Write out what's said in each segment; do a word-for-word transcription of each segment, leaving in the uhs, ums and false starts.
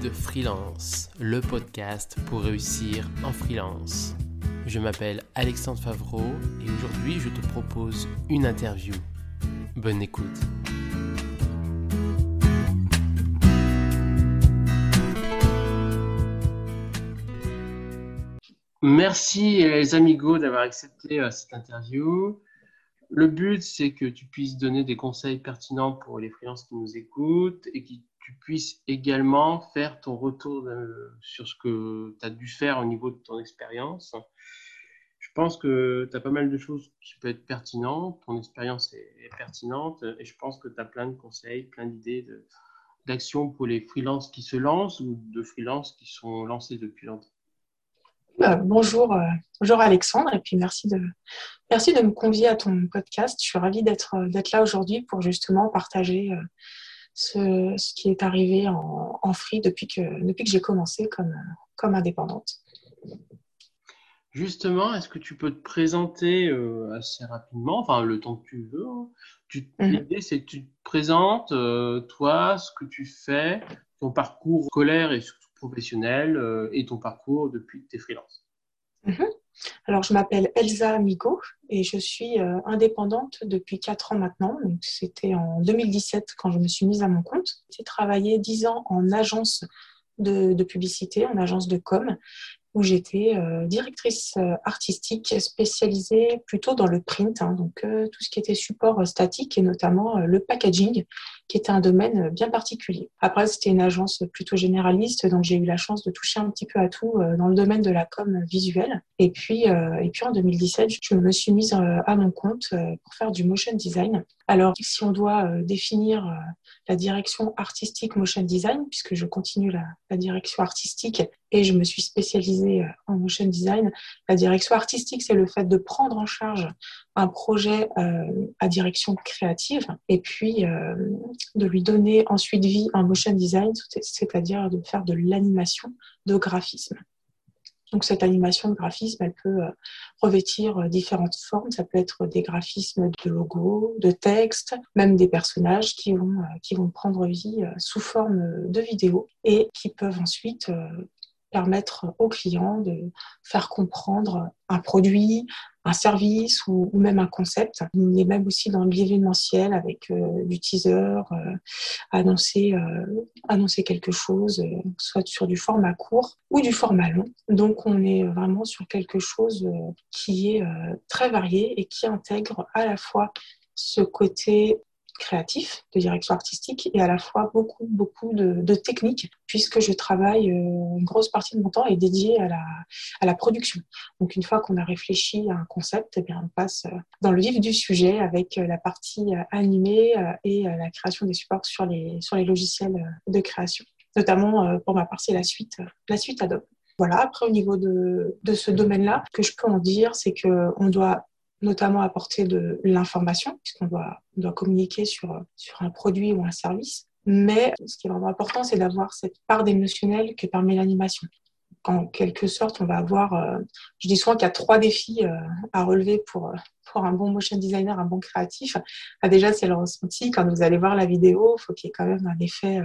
de Freelance, le podcast pour réussir en freelance. Je m'appelle Alexandre Favreau et aujourd'hui je te propose une interview. Bonne écoute. Merci Elsa Migo d'avoir accepté euh, cette interview. Le but, c'est que tu puisses donner des conseils pertinents pour les freelances qui nous écoutent et que tu puisses également faire ton retour de, sur ce que tu as dû faire au niveau de ton expérience. Je pense que tu as pas mal de choses qui peuvent être pertinentes, ton expérience est, est pertinente et je pense que tu as plein de conseils, plein d'idées de, d'actions pour les freelances qui se lancent ou de freelances qui sont lancés depuis longtemps. Euh, bonjour, euh, bonjour Alexandre et puis merci de, merci de me convier à ton podcast. Je suis ravie d'être, d'être là aujourd'hui pour justement partager euh, ce, ce qui est arrivé en, en free depuis que, depuis que j'ai commencé comme, comme indépendante. Justement, est-ce que tu peux te présenter euh, assez rapidement, enfin le temps que tu veux. Hein. Tu, mm-hmm. L'idée c'est que tu te présentes, euh, toi, ce que tu fais, ton parcours scolaire et surtout professionnel et ton parcours depuis tes freelances. Mmh. Alors, je m'appelle Elsa Migo et je suis euh, indépendante depuis quatre ans maintenant. Donc, c'était en deux mille dix-sept quand je me suis mise à mon compte. J'ai travaillé dix ans en agence de, de publicité, en agence de com, où j'étais euh, directrice euh, artistique spécialisée plutôt dans le print, hein, donc euh, tout ce qui était support euh, statique et notamment euh, le packaging, qui était un domaine euh, bien particulier. Après, c'était une agence plutôt généraliste, donc j'ai eu la chance de toucher un petit peu à tout euh, dans le domaine de la com visuelle. Et puis, euh, et puis en deux mille dix-sept, je me suis mise euh, à mon compte euh, pour faire du motion design. Alors, si on doit euh, définir euh, la direction artistique motion design, puisque je continue la, la direction artistique et je me suis spécialisée en motion design, la direction artistique, c'est le fait de prendre en charge un projet euh, à direction créative et puis euh, de lui donner ensuite vie en motion design, c'est-à-dire de faire de l'animation de graphisme. Donc, cette animation de graphisme, elle peut revêtir différentes formes. Ça peut être des graphismes de logos, de textes, même des personnages qui vont, qui vont prendre vie sous forme de vidéos et qui peuvent ensuite permettre aux clients de faire comprendre un produit, un service ou, ou même un concept. On est même aussi dans l'événementiel avec euh, du teaser, euh, annoncer, euh, annoncer quelque chose, euh, soit sur du format court ou du format long. Donc, on est vraiment sur quelque chose euh, qui est euh, très varié et qui intègre à la fois ce côté créatif, de direction artistique et à la fois beaucoup, beaucoup de, de techniques puisque je travaille euh, une grosse partie de mon temps est dédiée à la, à la production. Donc, une fois qu'on a réfléchi à un concept, eh bien, on passe euh, dans le vif du sujet avec euh, la partie euh, animée euh, et euh, la création des supports sur les, sur les logiciels euh, de création. Notamment, euh, pour ma part, c'est la suite, euh, la suite Adobe. Voilà, après, au niveau de, de ce domaine-là, ce que je peux en dire, c'est qu'on doit notamment apporter de l'information, puisqu'on doit, on doit communiquer sur, sur un produit ou un service. Mais ce qui est vraiment important, c'est d'avoir cette part d'émotionnel que permet l'animation. En quelque sorte, on va avoir, euh, je dis souvent qu'il y a trois défis euh, à relever pour, pour un bon motion designer, un bon créatif. Ah, déjà, c'est le ressenti. Quand vous allez voir la vidéo, il faut qu'il y ait quand même un effet, euh,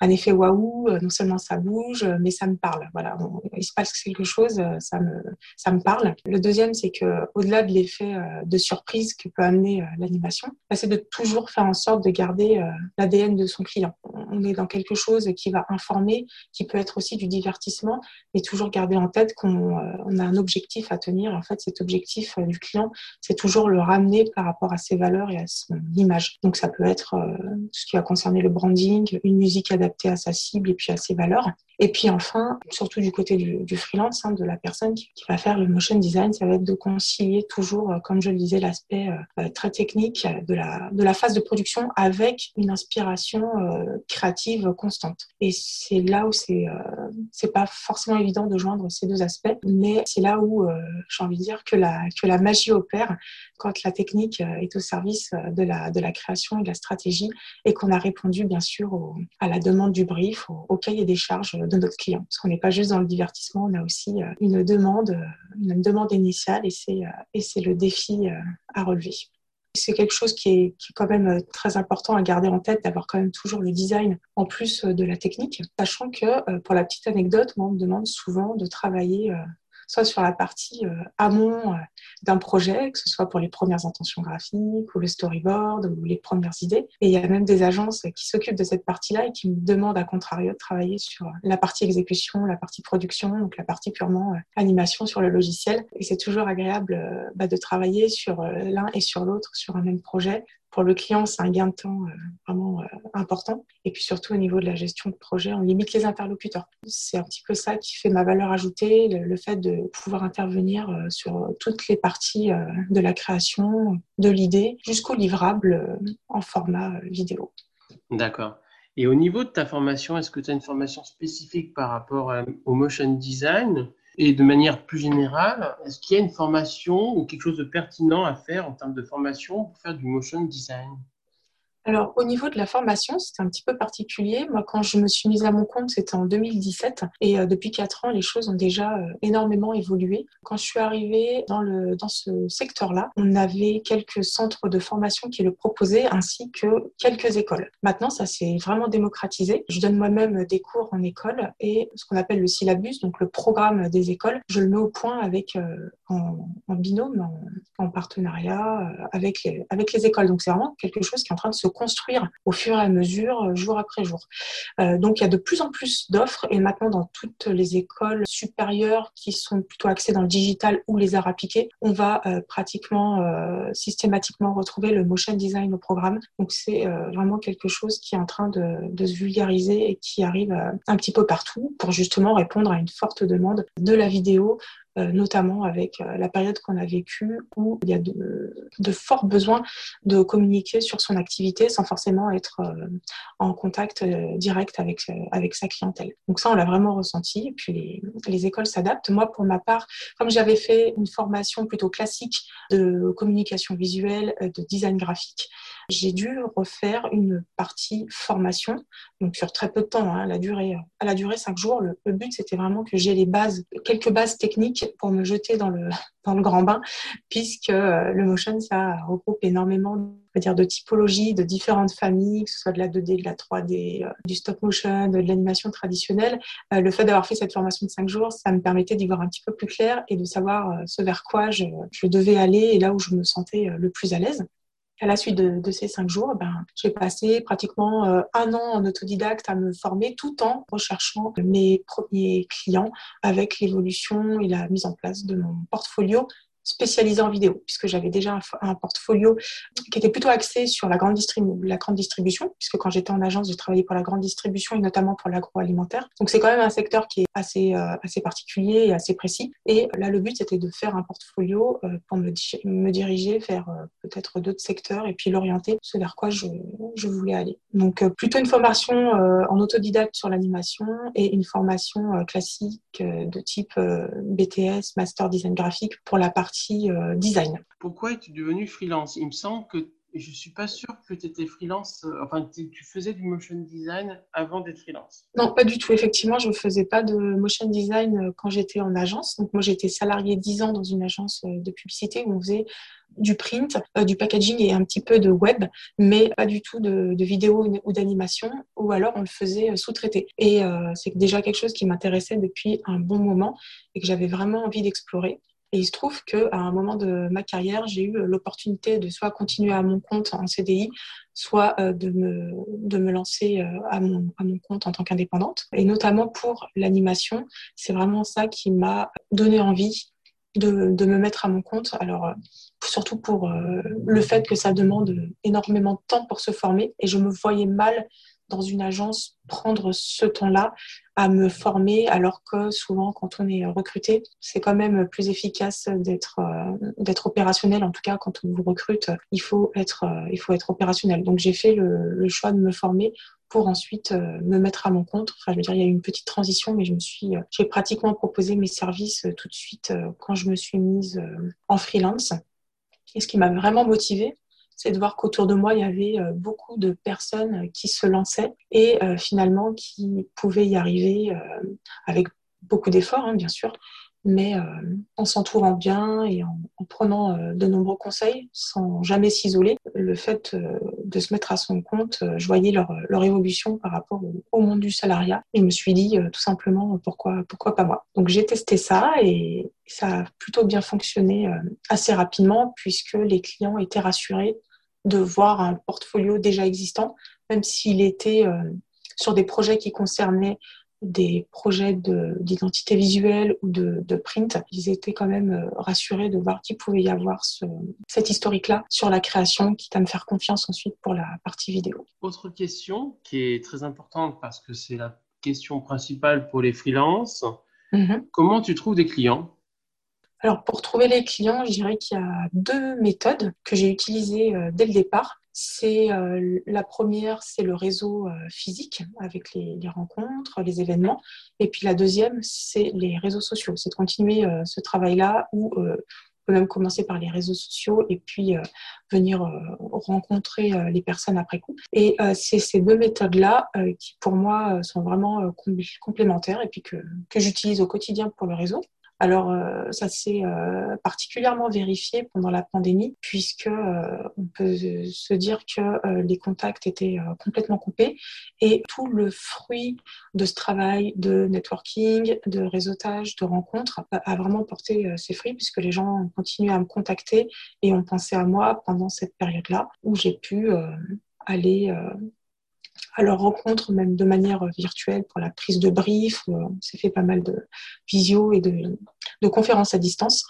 un effet waouh. Non seulement ça bouge, mais ça me parle. Voilà, on, il se passe quelque chose, ça me, ça me parle. Le deuxième, c'est qu'au-delà de l'effet euh, de surprise que peut amener euh, l'animation, bah, c'est de toujours faire en sorte de garder euh, l'A D N de son client. On est dans quelque chose qui va informer, qui peut être aussi du divertissement, mais toujours garder en tête qu'on euh, on a un objectif à tenir. En fait, cet objectif euh, du client, c'est toujours le ramener par rapport à ses valeurs et à son image. Donc, ça peut être euh, ce qui va concerner le branding, une musique adaptée à sa cible et puis à ses valeurs. Et puis enfin, surtout du côté du, du freelance, hein, de la personne qui, qui va faire le motion design, ça va être de concilier toujours, euh, comme je le disais, l'aspect euh, très technique de la, de la phase de production avec une inspiration euh, créative constante. Et c'est là où c'est, euh, c'est pas forcément évident de joindre ces deux aspects, mais c'est là où euh, j'ai envie de dire que la, que la magie opère quand la technique est au service de la, de la création et de la stratégie et qu'on a répondu bien sûr au, à la demande du brief, au, au cahier des charges de notre client. Parce qu'on n'est pas juste dans le divertissement, on a aussi une demande, une demande initiale et c'est, et c'est le défi à relever. C'est quelque chose qui est, qui est quand même très important à garder en tête, d'avoir quand même toujours le design en plus de la technique, sachant que, pour la petite anecdote, moi, on me demande souvent de travailler soit sur la partie amont d'un projet, que ce soit pour les premières intentions graphiques ou le storyboard ou les premières idées. Et il y a même des agences qui s'occupent de cette partie-là et qui me demandent à contrario de travailler sur la partie exécution, la partie production, donc la partie purement animation sur le logiciel. Et c'est toujours agréable bah, de travailler sur l'un et sur l'autre, sur un même projet. Pour le client, c'est un gain de temps vraiment important. Et puis surtout, au niveau de la gestion de projet, on limite les interlocuteurs. C'est un petit peu ça qui fait ma valeur ajoutée, le fait de pouvoir intervenir sur toutes les parties de la création, de l'idée, jusqu'au livrable en format vidéo. D'accord. Et au niveau de ta formation, est-ce que tu as une formation spécifique par rapport au motion design ? Et de manière plus générale, est-ce qu'il y a une formation ou quelque chose de pertinent à faire en termes de formation pour faire du motion design ? Alors, au niveau de la formation, c'était un petit peu particulier. Moi, quand je me suis mise à mon compte, c'était en deux mille dix-sept. Et euh, depuis quatre ans, les choses ont déjà euh, énormément évolué. Quand je suis arrivée dans, le, dans ce secteur-là, on avait quelques centres de formation qui le proposaient, ainsi que quelques écoles. Maintenant, ça s'est vraiment démocratisé. Je donne moi-même des cours en école et ce qu'on appelle le syllabus, donc le programme des écoles, je le mets au point avec, euh, en, en binôme, en, en partenariat euh, avec, les, avec les écoles. Donc, c'est vraiment quelque chose qui est en train de se construire au fur et à mesure, jour après jour. Euh, donc, il y a de plus en plus d'offres et maintenant, dans toutes les écoles supérieures qui sont plutôt axées dans le digital ou les arts appliqués, on va euh, pratiquement euh, systématiquement retrouver le motion design au programme. Donc, c'est euh, vraiment quelque chose qui est en train de, de se vulgariser et qui arrive euh, un petit peu partout pour justement répondre à une forte demande de la vidéo, notamment avec la période qu'on a vécue où il y a de, de forts besoins de communiquer sur son activité sans forcément être en contact direct avec, avec sa clientèle. Donc ça, on l'a vraiment ressenti. Et puis, les, les écoles s'adaptent. Moi, pour ma part, comme j'avais fait une formation plutôt classique de communication visuelle, de design graphique, j'ai dû refaire une partie formation, donc sur très peu de temps, hein, la durée, à la durée cinq jours. Le, le but, c'était vraiment que j'ai les bases, quelques bases techniques pour me jeter dans le, dans le grand bain, puisque le motion, ça regroupe énormément dire, de typologies, de différentes familles, que ce soit de la deux D, de la trois D, du stop motion, de l'animation traditionnelle. Le fait d'avoir fait cette formation de cinq jours, ça me permettait d'y voir un petit peu plus clair et de savoir ce vers quoi je, je devais aller et là où je me sentais le plus à l'aise. À la suite de, de ces cinq jours, ben, j'ai passé pratiquement euh, un an en autodidacte à me former tout en recherchant mes premiers clients avec l'évolution et la mise en place de mon portfolio spécialisé en vidéo, puisque j'avais déjà un, un portfolio qui était plutôt axé sur la grande, distribu- la grande distribution, puisque quand j'étais en agence, j'ai travaillé pour la grande distribution et notamment pour l'agroalimentaire. Donc, c'est quand même un secteur qui est assez, euh, assez particulier et assez précis. Et là, le but, c'était de faire un portfolio euh, pour me, di- me diriger vers euh, peut-être d'autres secteurs et puis l'orienter vers quoi je, je voulais aller. Donc, euh, plutôt une formation euh, en autodidacte sur l'animation et une formation euh, classique euh, de type euh, B T S, Master Design Graphique, pour la partie design. Pourquoi es-tu devenue freelance ? Il me semble que je ne suis pas sûre que tu étais freelance, enfin tu faisais du motion design avant d'être freelance. Non, pas du tout. Effectivement, je ne faisais pas de motion design quand j'étais en agence. Donc moi, j'étais salariée dix ans dans une agence de publicité où on faisait du print, euh, du packaging et un petit peu de web, mais pas du tout de, de vidéo ou d'animation, ou alors on le faisait sous-traité. Et euh, c'est déjà quelque chose qui m'intéressait depuis un bon moment et que j'avais vraiment envie d'explorer. Et il se trouve qu'à un moment de ma carrière, j'ai eu l'opportunité de soit continuer à mon compte en C D I, soit de me, de me lancer à mon, à mon compte en tant qu'indépendante. Et notamment pour l'animation, c'est vraiment ça qui m'a donné envie de, de me mettre à mon compte. Alors, surtout pour le fait que ça demande énormément de temps pour se former. Et je me voyais mal dans une agence prendre ce temps-là à me former, alors que souvent quand on est recruté, c'est quand même plus efficace d'être euh, d'être opérationnel. En tout cas, quand on vous recrute, il faut être euh, il faut être opérationnel. Donc j'ai fait le, le choix de me former pour ensuite euh, me mettre à mon compte. Enfin, je veux dire, il y a eu une petite transition, mais je me suis euh, j'ai pratiquement proposé mes services euh, tout de suite euh, quand je me suis mise euh, en freelance. Et ce qui m'a vraiment motivée, c'est de voir qu'autour de moi, il y avait beaucoup de personnes qui se lançaient et finalement qui pouvaient y arriver avec beaucoup d'efforts, hein, bien sûr, mais euh, en s'entourant bien et en, en prenant euh, de nombreux conseils sans jamais s'isoler. Le fait euh, de se mettre à son compte, euh, je voyais leur, leur évolution par rapport au, au monde du salariat. Je me suis dit euh, tout simplement pourquoi, pourquoi pas moi. Donc j'ai testé ça et ça a plutôt bien fonctionné euh, assez rapidement puisque les clients étaient rassurés de voir un portfolio déjà existant, même s'il était euh, sur des projets qui concernaient des projets de, d'identité visuelle ou de, de print. Ils étaient quand même rassurés de voir qu'il pouvait y avoir ce, cette historique-là sur la création, quitte à me faire confiance ensuite pour la partie vidéo. Autre question qui est très importante parce que c'est la question principale pour les freelances. Mm-hmm. Comment tu trouves des clients ? Alors, pour trouver les clients, je dirais qu'il y a deux méthodes que j'ai utilisées dès le départ. C'est euh, la première, c'est le réseau euh, physique avec les, les rencontres, les événements. Et puis la deuxième, c'est les réseaux sociaux. C'est de continuer euh, ce travail-là où euh, on peut même commencer par les réseaux sociaux et puis euh, venir euh, rencontrer euh, les personnes après coup. Et euh, c'est ces deux méthodes-là euh, qui, pour moi, sont vraiment euh, complémentaires et puis que, que j'utilise au quotidien pour le réseau. Alors, ça s'est particulièrement vérifié pendant la pandémie, puisque on peut se dire que les contacts étaient complètement coupés et tout le fruit de ce travail de networking, de réseautage, de rencontres a vraiment porté ses fruits puisque les gens ont continué à me contacter et ont pensé à moi pendant cette période-là où j'ai pu aller à leur rencontre, même de manière virtuelle, pour la prise de brief. On s'est fait pas mal de visio et de, de conférences à distance.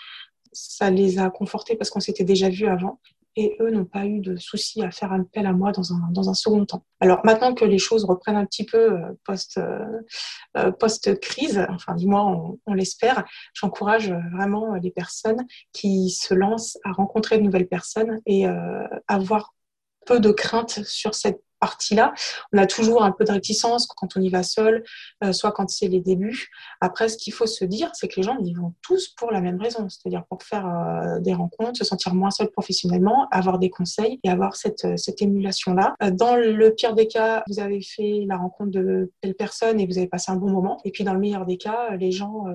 Ça les a confortés parce qu'on s'était déjà vus avant. Et eux n'ont pas eu de soucis à faire appel à moi dans un, dans un second temps. Alors maintenant que les choses reprennent un petit peu post, euh, post-crise, enfin du moins on, on l'espère, j'encourage vraiment les personnes qui se lancent à rencontrer de nouvelles personnes et euh, avoir peu de crainte sur cette partie-là. On a toujours un peu de réticence quand on y va seul, euh, soit quand c'est les débuts. Après, ce qu'il faut se dire, c'est que les gens y vont tous pour la même raison, c'est-à-dire pour faire euh, des rencontres, se sentir moins seul professionnellement, avoir des conseils et avoir cette, euh, cette émulation-là. Euh, dans le pire des cas, vous avez fait la rencontre de telle personne et vous avez passé un bon moment. Et puis dans le meilleur des cas, les gens, euh,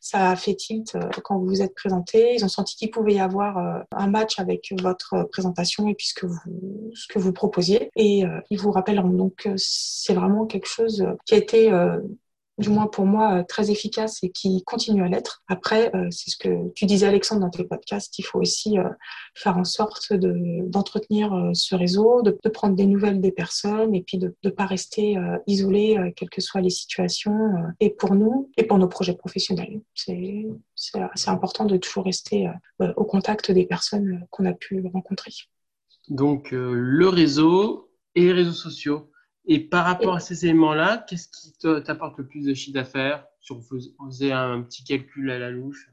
ça a fait tilt euh, quand vous vous êtes présenté. Ils ont senti qu'il pouvait y avoir euh, un match avec votre présentation et puis ce que vous, ce que vous proposiez. Et euh, ils vous rappelleront. Donc, c'est vraiment quelque chose qui a été, euh, du moins pour moi, très efficace et qui continue à l'être. Après, euh, c'est ce que tu disais, Alexandre, dans tes podcasts, il faut aussi euh, faire en sorte de, d'entretenir euh, ce réseau, de, de prendre des nouvelles des personnes et puis de ne pas rester euh, isolé, euh, quelles que soient les situations, euh, et pour nous, et pour nos projets professionnels. C'est, c'est, c'est important de toujours rester euh, au contact des personnes qu'on a pu rencontrer. Donc, euh, le réseau... et les réseaux sociaux. Et par rapport à ces éléments-là, qu'est-ce qui t'apporte le plus de chiffre d'affaires si on faisait un petit calcul à la louche?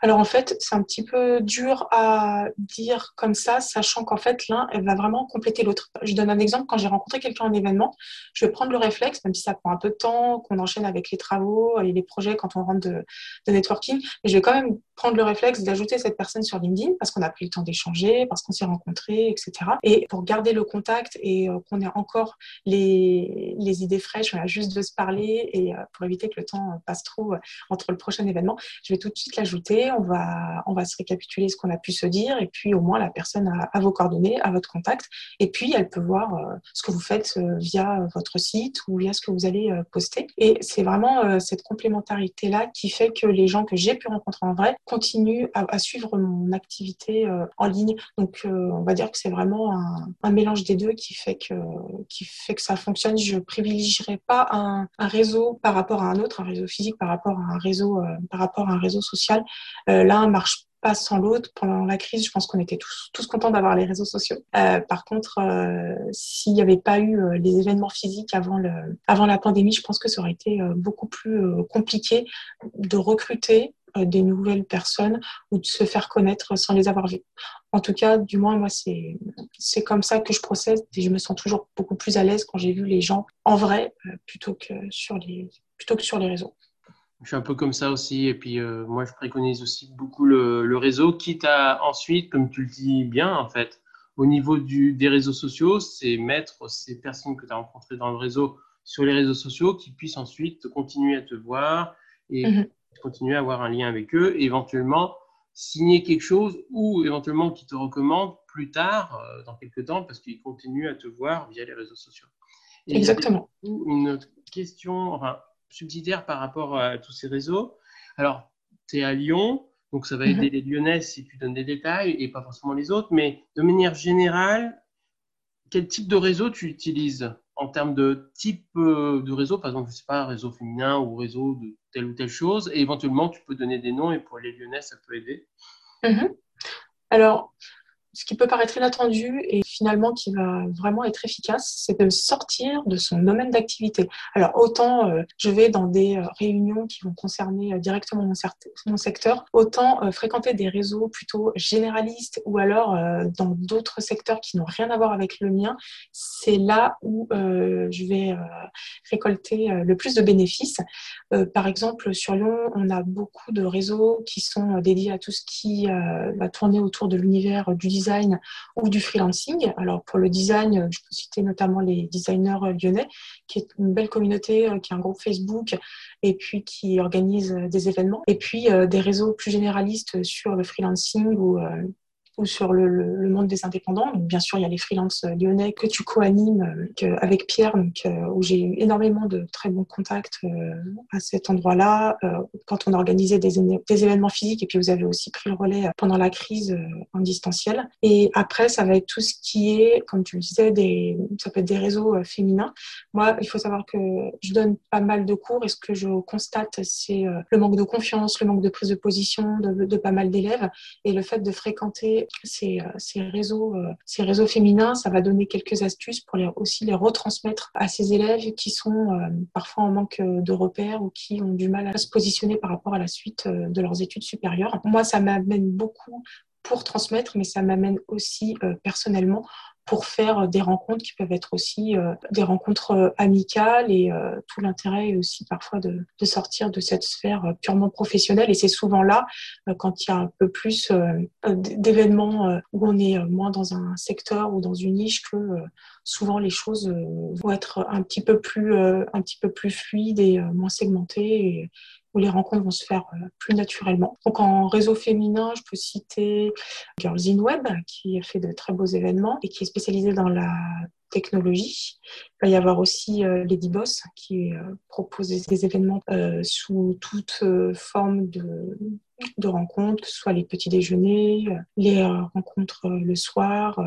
Alors en fait, c'est un petit peu dur à dire comme ça, sachant qu'en fait, l'un elle va vraiment compléter l'autre. Je donne un exemple, quand j'ai rencontré quelqu'un en événement, je vais prendre le réflexe, même si ça prend un peu de temps, qu'on enchaîne avec les travaux et les projets quand on rentre de, de networking, mais je vais quand même prendre le réflexe d'ajouter cette personne sur LinkedIn parce qu'on a pris le temps d'échanger, parce qu'on s'est rencontrés, et cetera. Et pour garder le contact et euh, qu'on ait encore les, les idées fraîches, on a juste de se parler et euh, pour éviter que le temps passe trop euh, entre le prochain événement, je vais tout de suite l'ajouter. On va, on va se récapituler ce qu'on a pu se dire et puis au moins la personne a, a vos coordonnées, a votre contact et puis elle peut voir euh, ce que vous faites euh, via votre site ou via ce que vous allez euh, poster. Et c'est vraiment euh, cette complémentarité-là qui fait que les gens que j'ai pu rencontrer en vrai continuent à, à suivre mon activité euh, en ligne. Donc euh, on va dire que c'est vraiment un, un mélange des deux qui fait que, qui fait que ça fonctionne. Je privilégierai pas un, un réseau par rapport à un autre, un réseau physique par rapport à un réseau, euh, par rapport à un réseau social. Euh, l'un ne marche pas sans l'autre. Pendant la crise, je pense qu'on était tous, tous contents d'avoir les réseaux sociaux. Euh, par contre, euh, s'il n'y avait pas eu euh, les événements physiques avant, le, avant la pandémie, je pense que ça aurait été euh, beaucoup plus euh, compliqué de recruter euh, des nouvelles personnes ou de se faire connaître sans les avoir vues. En tout cas, du moins, moi, c'est, c'est comme ça que je procède et je me sens toujours beaucoup plus à l'aise quand j'ai vu les gens en vrai euh, plutôt que sur les, plutôt que sur les réseaux. Je suis un peu comme ça aussi et puis euh, moi je préconise aussi beaucoup le, le réseau, quitte à ensuite, comme tu le dis bien en fait, au niveau du, des réseaux sociaux, c'est mettre ces personnes que tu as rencontrées dans le réseau sur les réseaux sociaux qui puissent ensuite continuer à te voir et mm-hmm. continuer à avoir un lien avec eux, éventuellement signer quelque chose ou éventuellement qu'ils te recommandent plus tard, euh, dans quelques temps, parce qu'ils continuent à te voir via les réseaux sociaux. Et exactement. Une autre question enfin, subsidiaire par rapport à tous ces réseaux. Alors, tu es à Lyon, donc ça va aider mm-hmm. les Lyonnais si tu donnes des détails et pas forcément les autres, mais de manière générale, quel type de réseau tu utilises en termes de type de réseau, par exemple, je ne sais pas, réseau féminin ou réseau de telle ou telle chose, et éventuellement, tu peux donner des noms, et pour les Lyonnais, ça peut aider. Mm-hmm. Alors, ce qui peut paraître inattendu et finalement qui va vraiment être efficace, c'est de sortir de son domaine d'activité. Alors, autant euh, je vais dans des euh, réunions qui vont concerner euh, directement mon, cer- mon secteur, autant euh, fréquenter des réseaux plutôt généralistes ou alors euh, dans d'autres secteurs qui n'ont rien à voir avec le mien, c'est là où euh, je vais euh, récolter euh, le plus de bénéfices. Euh, par exemple, sur Lyon, on a beaucoup de réseaux qui sont dédiés à tout ce qui euh, va tourner autour de l'univers euh, du design ou du freelancing. Alors pour le design, je peux citer notamment les designers lyonnais, qui est une belle communauté, qui a un groupe Facebook et puis qui organise des événements. Et puis des réseaux plus généralistes sur le freelancing ou, ou sur le, le, le monde des indépendants. Donc bien sûr, il y a les freelances lyonnais que tu co-animes avec Pierre, donc, où j'ai eu énormément de très bons contacts à cet endroit-là. Quand on organisait des, des événements physiques, et puis vous avez aussi pris le relais pendant la crise en distanciel. Et après, ça va être tout ce qui est, comme tu le disais, des, ça peut être des réseaux féminins. Moi, il faut savoir que je donne pas mal de cours, et ce que je constate, c'est le manque de confiance, le manque de prise de position de, de pas mal d'élèves, et le fait de fréquenter Ces, ces, réseaux, ces réseaux féminins, ça va donner quelques astuces pour les, aussi les retransmettre à ces élèves qui sont euh, parfois en manque de repères ou qui ont du mal à se positionner par rapport à la suite de leurs études supérieures. Moi, ça m'amène beaucoup pour transmettre, mais ça m'amène aussi euh, personnellement pour faire des rencontres qui peuvent être aussi euh, des rencontres amicales et euh, tout l'intérêt aussi parfois de, de sortir de cette sphère purement professionnelle. Et c'est souvent là, euh, quand il y a un peu plus euh, d'événements euh, où on est moins dans un secteur ou dans une niche, que euh, souvent les choses euh, vont être un petit peu plus, euh, un petit peu plus fluides et euh, moins segmentées, et où les rencontres vont se faire plus naturellement. Donc en réseau féminin, je peux citer Girls in Web, qui a fait de très beaux événements et qui est spécialisée dans la technologie. Il va y avoir aussi Lady Boss, qui propose des événements sous toute forme de, de rencontres, que ce soit les petits déjeuners, les rencontres le soir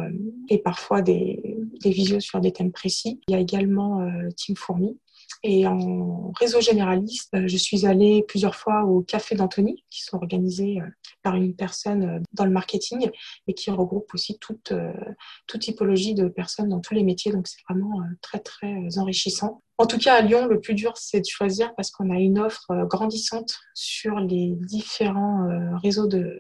et parfois des, des visios sur des thèmes précis. Il y a également Team Fourmi. Et en réseau généraliste, je suis allée plusieurs fois au Café d'Anthony, qui sont organisés par une personne dans le marketing et qui regroupe aussi toute, toute typologie de personnes dans tous les métiers. Donc, c'est vraiment très, très enrichissant. En tout cas, à Lyon, le plus dur, c'est de choisir parce qu'on a une offre grandissante sur les différents réseaux de,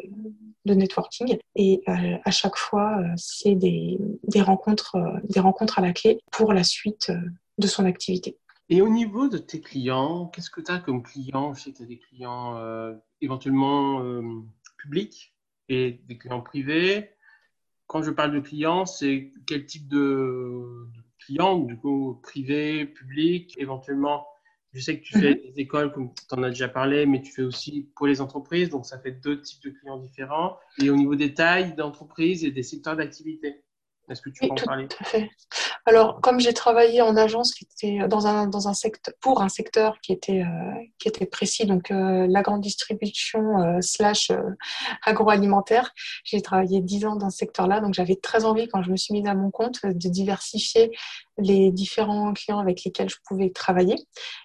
de networking. Et à chaque fois, c'est des, des, rencontres, des rencontres à la clé pour la suite de son activité. Et au niveau de tes clients, qu'est-ce que tu as comme clients? Je sais que tu as des clients euh, éventuellement euh, publics et des clients privés. Quand je parle de clients, c'est quel type de, de clients, du coup, privé, public, éventuellement? Je sais que tu fais des écoles, comme tu en as déjà parlé, mais tu fais aussi pour les entreprises, donc ça fait deux types de clients différents. Et au niveau des tailles d'entreprises et des secteurs d'activité, est-ce que tu peux en parler? Tout à fait. Alors, comme j'ai travaillé en agence qui était dans un, dans un secteur, pour un secteur qui était, euh, qui était précis, donc euh, la grande distribution euh, slash euh, agroalimentaire, j'ai travaillé dix ans dans ce secteur-là, donc j'avais très envie, quand je me suis mise à mon compte, de diversifier les différents clients avec lesquels je pouvais travailler.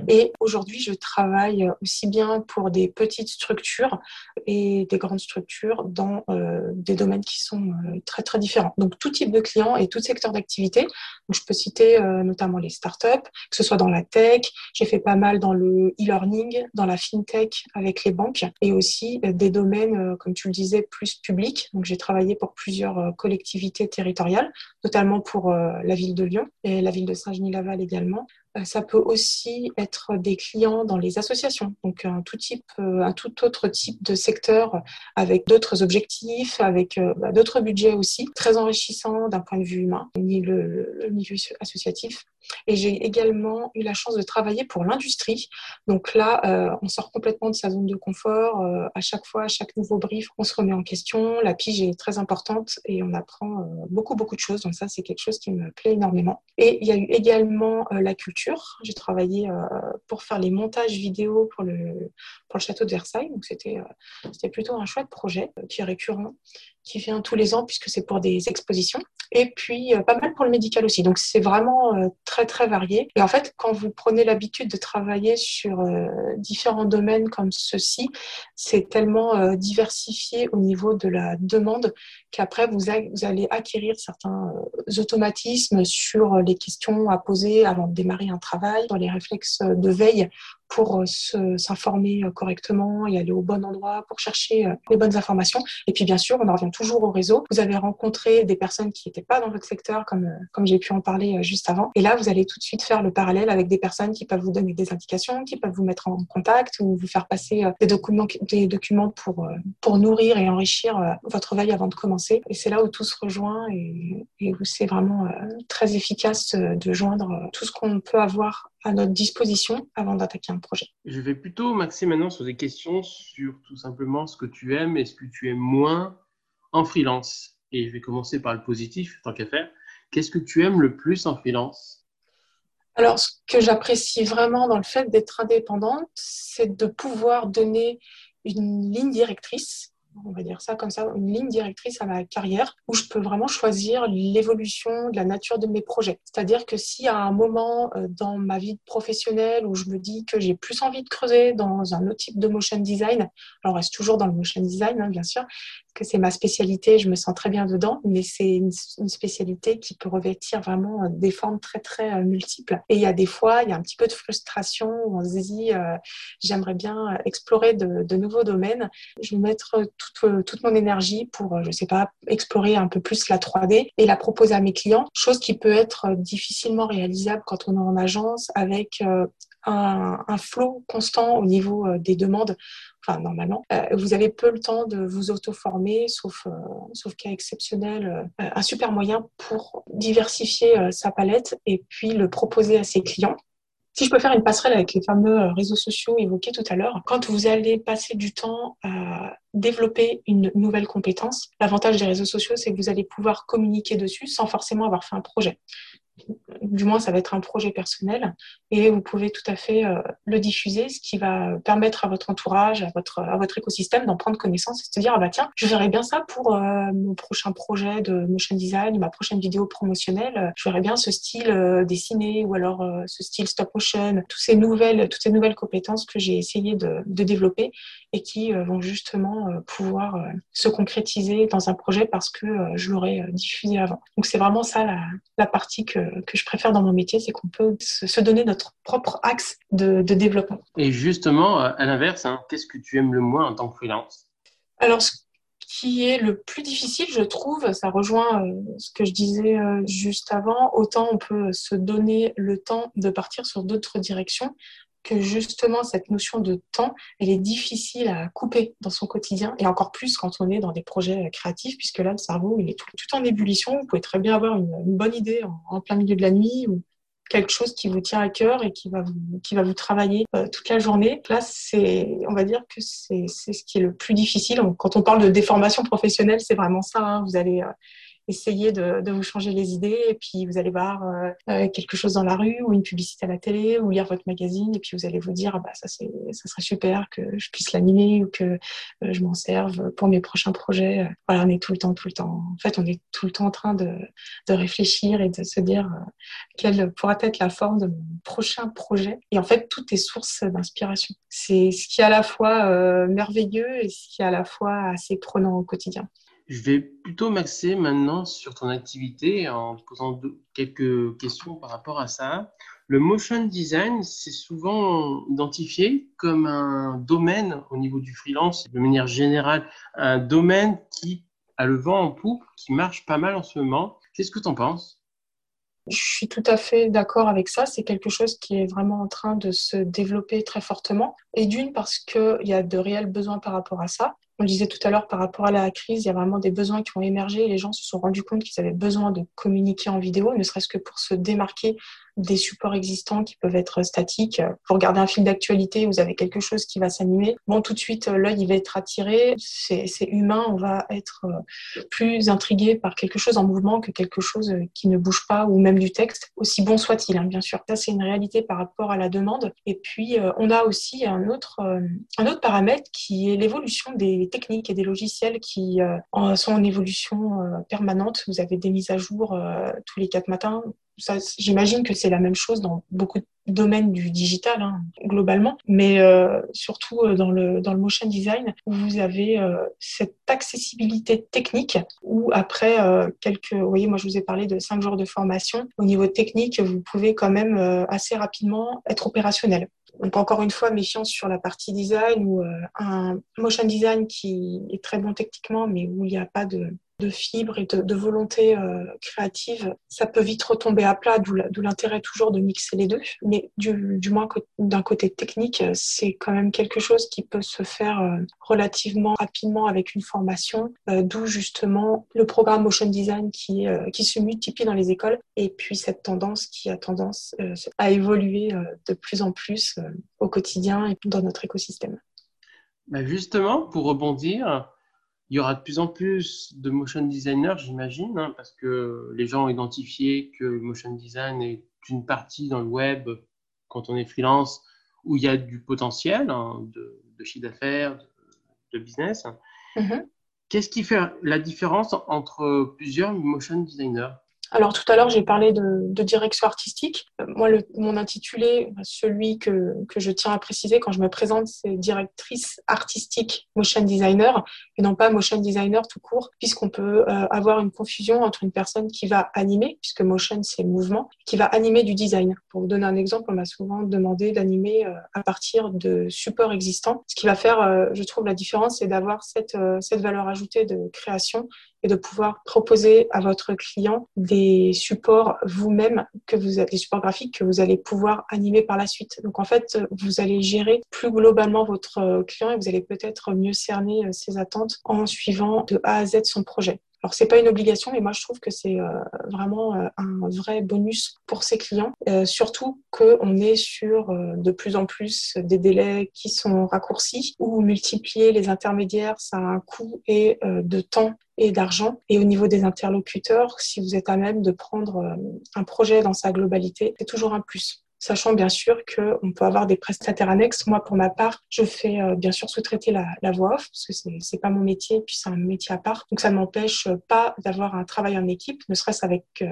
Et aujourd'hui, je travaille aussi bien pour des petites structures et des grandes structures dans euh, des domaines qui sont euh, très, très différents. Donc, tout type de clients et tout secteur d'activité. Donc, je peux citer euh, notamment les startups, que ce soit dans la tech. J'ai fait pas mal dans le e-learning, dans la fintech avec les banques et aussi euh, des domaines, euh, comme tu le disais, plus publics. Donc, j'ai travaillé pour plusieurs euh, collectivités territoriales, notamment pour euh, la ville de Lyon et la ville de Saint-Genis-Laval également. Euh, ça peut aussi être des clients dans les associations, donc un tout type, euh, un tout autre type de secteur avec d'autres objectifs, avec euh, d'autres budgets aussi, très enrichissant d'un point de vue humain, ni le, le milieu associatif. Et j'ai également eu la chance de travailler pour l'industrie. Donc là, euh, on sort complètement de sa zone de confort. Euh, à chaque fois, à chaque nouveau brief, on se remet en question. La pige est très importante et on apprend euh, beaucoup, beaucoup de choses. Donc ça, c'est quelque chose qui me plaît énormément. Et il y a eu également euh, la culture. J'ai travaillé euh, pour faire les montages vidéo pour le, pour le château de Versailles. Donc c'était, euh, c'était plutôt un chouette projet euh, qui est récurrent, qui vient tous les ans puisque c'est pour des expositions. Et puis, euh, pas mal pour le médical aussi. Donc, c'est vraiment euh, très, très varié. Et en fait, quand vous prenez l'habitude de travailler sur euh, différents domaines comme ceci, c'est tellement euh, diversifié au niveau de la demande qu'après, vous, a, vous allez acquérir certains euh, automatismes sur les questions à poser avant de démarrer un travail, dans les réflexes de veille pour se, s'informer correctement et aller au bon endroit pour chercher les bonnes informations. Et puis, bien sûr, on en revient toujours au réseau. Vous avez rencontré des personnes qui n'étaient pas dans votre secteur, comme, comme j'ai pu en parler juste avant. Et là, vous allez tout de suite faire le parallèle avec des personnes qui peuvent vous donner des indications, qui peuvent vous mettre en contact ou vous faire passer des documents, des documents pour, pour nourrir et enrichir votre veille avant de commencer. Et c'est là où tout se rejoint et, et où c'est vraiment très efficace de joindre tout ce qu'on peut avoir à notre disposition avant d'attaquer un projet. Je vais plutôt m'axer maintenant sur des questions sur tout simplement ce que tu aimes et ce que tu aimes moins en freelance. Et je vais commencer par le positif, tant qu'à faire. Qu'est-ce que tu aimes le plus en freelance ? Alors, ce que j'apprécie vraiment dans le fait d'être indépendante, c'est de pouvoir donner une ligne directrice, on va dire ça comme ça, une ligne directrice à ma carrière où je peux vraiment choisir l'évolution de la nature de mes projets. C'est-à-dire que si à un moment dans ma vie professionnelle où je me dis que j'ai plus envie de creuser dans un autre type de motion design, alors on reste toujours dans le motion design, hein, bien sûr, que c'est ma spécialité, je me sens très bien dedans, mais c'est une, une spécialité qui peut revêtir vraiment des formes très, très euh, multiples. Et il y a des fois, il y a un petit peu de frustration où on se dit, euh, j'aimerais bien explorer de, de nouveaux domaines. Je vais mettre toute, euh, toute mon énergie pour, euh, je sais pas, explorer un peu plus la trois D et la proposer à mes clients, chose qui peut être difficilement réalisable quand on est en agence avec euh, un, un flot constant au niveau euh, des demandes. Enfin, normalement, euh, vous avez peu le temps de vous auto-former, sauf, euh, sauf cas exceptionnel, euh, un super moyen pour diversifier euh, sa palette et puis le proposer à ses clients. Si je peux faire une passerelle avec les fameux réseaux sociaux évoqués tout à l'heure, quand vous allez passer du temps à développer une nouvelle compétence, l'avantage des réseaux sociaux, c'est que vous allez pouvoir communiquer dessus sans forcément avoir fait un projet. Du moins, ça va être un projet personnel et vous pouvez tout à fait euh, le diffuser, ce qui va permettre à votre entourage, à votre, à votre écosystème d'en prendre connaissance et de se dire « Ah bah tiens, je verrais bien ça pour euh, mon prochain projet de motion design, ma prochaine vidéo promotionnelle. Je verrais bien ce style euh, dessiné ou alors euh, ce style stop motion. » Toutes ces nouvelles, toutes ces nouvelles compétences que j'ai essayé de, de développer et qui euh, vont justement euh, pouvoir euh, se concrétiser dans un projet parce que euh, je l'aurais euh, diffusé avant. Donc, c'est vraiment ça la, la partie que que je préfère dans mon métier, c'est qu'on peut se donner notre propre axe de, de développement. Et justement, à l'inverse, hein, qu'est-ce que tu aimes le moins en tant que freelance ? Alors, ce qui est le plus difficile, je trouve, ça rejoint ce que je disais juste avant, autant on peut se donner le temps de partir sur d'autres directions, que justement cette notion de temps, elle est difficile à couper dans son quotidien et encore plus quand on est dans des projets créatifs puisque là, le cerveau, il est tout, tout en ébullition. Vous pouvez très bien avoir une, une bonne idée en, en plein milieu de la nuit ou quelque chose qui vous tient à cœur et qui va vous, qui va vous travailler euh, toute la journée. Là, c'est, on va dire que c'est, c'est ce qui est le plus difficile. Quand on parle de déformation professionnelle, c'est vraiment ça, hein. Vous allez... Euh, Essayez de, de vous changer les idées et puis vous allez voir euh, quelque chose dans la rue ou une publicité à la télé ou lire votre magazine et puis vous allez vous dire ah bah ça c'est ça serait super que je puisse l'animer ou que euh, je m'en serve pour mes prochains projets. Voilà, on est tout le temps tout le temps en fait on est tout le temps en train de de réfléchir et de se dire euh, quelle pourra être la forme de mon prochain projet et en fait tout est source d'inspiration. C'est ce qui est à la fois euh, merveilleux et ce qui est à la fois assez prenant au quotidien. Je vais plutôt m'axer maintenant sur ton activité en posant quelques questions par rapport à ça. Le motion design, c'est souvent identifié comme un domaine au niveau du freelance, de manière générale, un domaine qui a le vent en poupe, qui marche pas mal en ce moment. Qu'est-ce que tu en penses ? Je suis tout à fait d'accord avec ça. C'est quelque chose qui est vraiment en train de se développer très fortement. Et d'une, parce qu'il y a de réels besoins par rapport à ça. On le disait tout à l'heure, par rapport à la crise, il y a vraiment des besoins qui ont émergé. Les gens se sont rendus compte qu'ils avaient besoin de communiquer en vidéo, ne serait-ce que pour se démarquer des supports existants qui peuvent être statiques. Pour regarder un film d'actualité, vous avez quelque chose qui va s'animer. Bon, tout de suite, l'œil il va être attiré. C'est, c'est humain, on va être plus intrigué par quelque chose en mouvement que quelque chose qui ne bouge pas, ou même du texte, aussi bon soit-il, hein, bien sûr. Ça, c'est une réalité par rapport à la demande. Et puis, on a aussi un autre, un autre paramètre qui est l'évolution des techniques et des logiciels qui sont en évolution permanente. Vous avez des mises à jour tous les quatre matins. Ça, j'imagine que c'est la même chose dans beaucoup de domaines du digital, hein, globalement, mais euh, surtout dans le, dans le motion design, où vous avez euh, cette accessibilité technique, où après euh, quelques... Vous voyez, moi, je vous ai parlé de cinq jours de formation. Au niveau technique, vous pouvez quand même euh, assez rapidement être opérationnel. Donc, encore une fois, méfiance sur la partie design, où euh, un motion design qui est très bon techniquement, mais où il n'y a pas de... de fibres et de, de volonté euh, créative, ça peut vite retomber à plat, d'où, la, d'où l'intérêt toujours de mixer les deux. Mais du, du moins d'un côté technique, c'est quand même quelque chose qui peut se faire euh, relativement rapidement avec une formation, euh, d'où justement le programme Motion Design qui, euh, qui se multiplie dans les écoles, et puis cette tendance qui a tendance euh, à évoluer euh, de plus en plus euh, au quotidien et dans notre écosystème. Bah justement, pour rebondir, il y aura de plus en plus de motion designers, j'imagine, hein, parce que les gens ont identifié que le motion design est une partie dans le web, quand on est freelance, où il y a du potentiel, hein, de, de chiffre d'affaires, de, de business. Mm-hmm. Qu'est-ce qui fait la différence entre plusieurs motion designers ? Alors, tout à l'heure, j'ai parlé de, de direction artistique. Euh, moi, le, mon intitulé, celui que, que je tiens à préciser quand je me présente, c'est directrice artistique motion designer, et non pas motion designer tout court, puisqu'on peut euh, avoir une confusion entre une personne qui va animer, puisque motion, c'est mouvement, qui va animer du design. Pour vous donner un exemple, on m'a souvent demandé d'animer euh, à partir de supports existants. Ce qui va faire, euh, je trouve, la différence, c'est d'avoir cette, euh, cette valeur ajoutée de création et de pouvoir proposer à votre client des supports vous-même, que vous, des supports graphiques que vous allez pouvoir animer par la suite. Donc en fait, vous allez gérer plus globalement votre client et vous allez peut-être mieux cerner ses attentes en suivant de A à Z son projet. Alors, c'est pas une obligation, mais moi, je trouve que c'est euh, vraiment euh, un vrai bonus pour ses clients. Euh, surtout qu'on est sur euh, de plus en plus des délais qui sont raccourcis, où multiplier les intermédiaires, ça a un coût et euh, de temps et d'argent. Et au niveau des interlocuteurs, si vous êtes à même de prendre euh, un projet dans sa globalité, c'est toujours un plus. Sachant bien sûr qu'on peut avoir des prestataires annexes. Moi, pour ma part, je fais euh, bien sûr sous-traiter la, la voix off, parce que c'est, c'est pas mon métier, puis c'est un métier à part. Donc, ça ne m'empêche pas d'avoir un travail en équipe, ne serait-ce avec euh,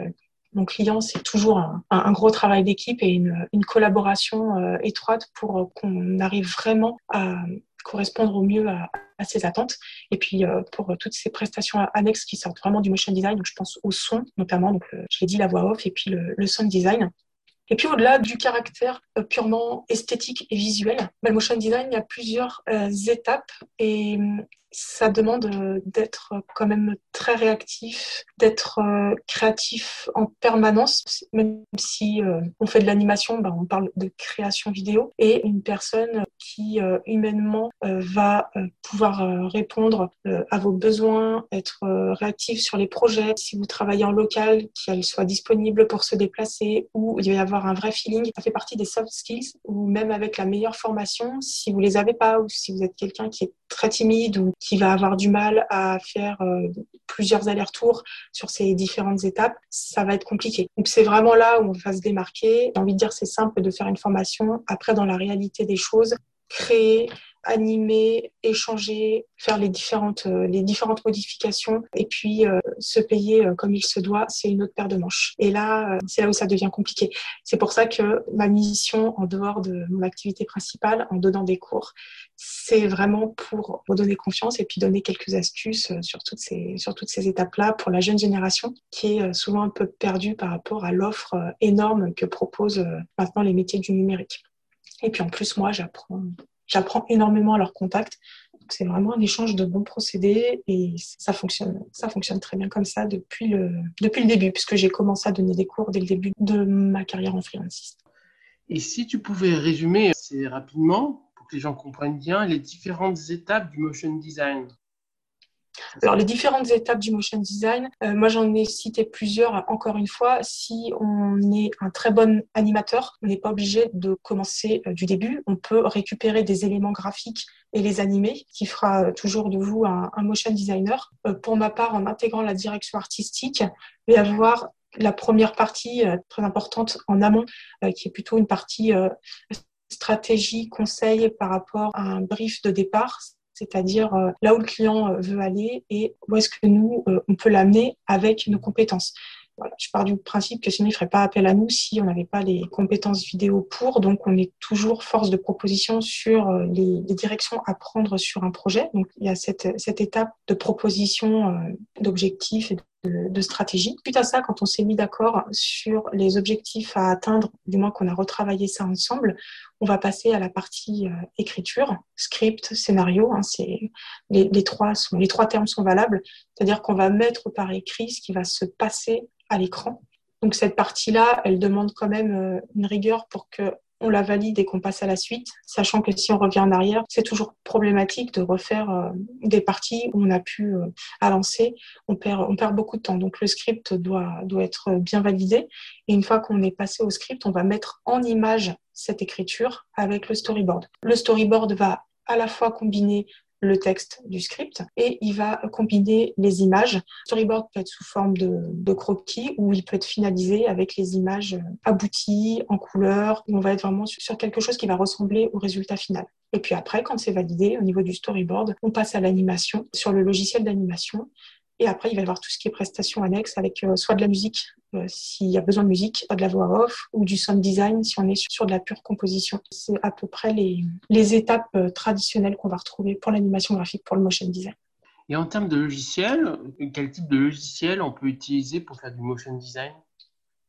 mon client. C'est toujours un, un, un gros travail d'équipe et une, une collaboration euh, étroite pour euh, qu'on arrive vraiment à correspondre au mieux à, à ses attentes. Et puis, euh, pour toutes ces prestations annexes qui sortent vraiment du motion design, donc je pense au son notamment, donc euh, je l'ai dit, la voix off et puis le, le sound design. Et puis au-delà du caractère purement esthétique et visuel, le motion design, il y a plusieurs euh, étapes et ça demande euh, d'être quand même très réactif, d'être euh, créatif en permanence. Même si euh, on fait de l'animation, ben, on parle de création vidéo, et une personne qui euh, humainement euh, va euh, pouvoir euh, répondre euh, à vos besoins, être euh, réactif sur les projets. Si vous travaillez en local, qu'elle soit disponible pour se déplacer, où il va y avoir un vrai feeling. Ça fait partie des soft skills, ou même avec la meilleure formation, si vous les avez pas, ou si vous êtes quelqu'un qui est très timide ou qui va avoir du mal à faire euh, plusieurs allers-retours sur ces différentes étapes, ça va être compliqué. Donc c'est vraiment là où on va se démarquer. J'ai envie de dire, c'est simple de faire une formation. Après, dans la réalité des choses, créer, animer, échanger, faire les différentes, euh, les différentes modifications et puis euh, se payer euh, comme il se doit, c'est une autre paire de manches. Et là, euh, c'est là où ça devient compliqué. C'est pour ça que ma mission, en dehors de mon activité principale, en donnant des cours, c'est vraiment pour redonner confiance et puis donner quelques astuces euh, sur toutes ces, sur toutes ces étapes-là pour la jeune génération qui est euh, souvent un peu perdue par rapport à l'offre euh, énorme que proposent euh, maintenant les métiers du numérique. Et puis en plus, moi, j'apprends... J'apprends énormément à leur contact. Donc, c'est vraiment un échange de bons procédés et ça fonctionne, ça fonctionne très bien comme ça depuis le, depuis le début, puisque j'ai commencé à donner des cours dès le début de ma carrière en freelance. Et si tu pouvais résumer assez rapidement, pour que les gens comprennent bien, les différentes étapes du motion design. Alors, les différentes étapes du motion design, euh, moi j'en ai cité plusieurs. Encore une fois, si on est un très bon animateur, on n'est pas obligé de commencer euh, du début. On peut récupérer des éléments graphiques et les animer, qui fera toujours de vous un, un motion designer. Euh, pour ma part, en intégrant la direction artistique, il va y avoir la première partie euh, très importante en amont, euh, qui est plutôt une partie euh, stratégie, conseil par rapport à un brief de départ. C'est-à-dire là où le client veut aller et où est-ce que nous, on peut l'amener avec nos compétences. Voilà, je pars du principe que sinon, il ne ferait pas appel à nous si on n'avait pas les compétences vidéo pour. Donc, on est toujours force de proposition sur les, les directions à prendre sur un projet. Donc, il y a cette, cette étape de proposition, euh, d'objectifs et de, de stratégie. Suite à ça, quand on s'est mis d'accord sur les objectifs à atteindre, du moins qu'on a retravaillé ça ensemble, on va passer à la partie euh, écriture, script, scénario. Hein, c'est, les, les, trois sont, les trois termes sont valables. C'est-à-dire qu'on va mettre par écrit ce qui va se passer à l'écran. Donc cette partie-là, elle demande quand même une rigueur pour qu'on la valide et qu'on passe à la suite, sachant que si on revient en arrière, c'est toujours problématique de refaire des parties où on a pu avancer. On perd, on perd beaucoup de temps. Donc le script doit, doit être bien validé. Et une fois qu'on est passé au script, on va mettre en image cette écriture avec le storyboard. Le storyboard va à la fois combiner le texte du script et il va combiner les images. Le storyboard peut être sous forme de, de croquis ou il peut être finalisé avec les images abouties, en couleur. On va être vraiment sur quelque chose qui va ressembler au résultat final. Et puis après, quand c'est validé au niveau du storyboard, on passe à l'animation sur le logiciel d'animation. Et après, il va y avoir tout ce qui est prestations annexes avec euh, soit de la musique, euh, s'il y a besoin de musique, soit de la voix off, ou du sound design si on est sur de la pure composition. C'est à peu près les, les étapes euh, traditionnelles qu'on va retrouver pour l'animation graphique, pour le motion design. Et en termes de logiciel, quel type de logiciel on peut utiliser pour faire du motion design ?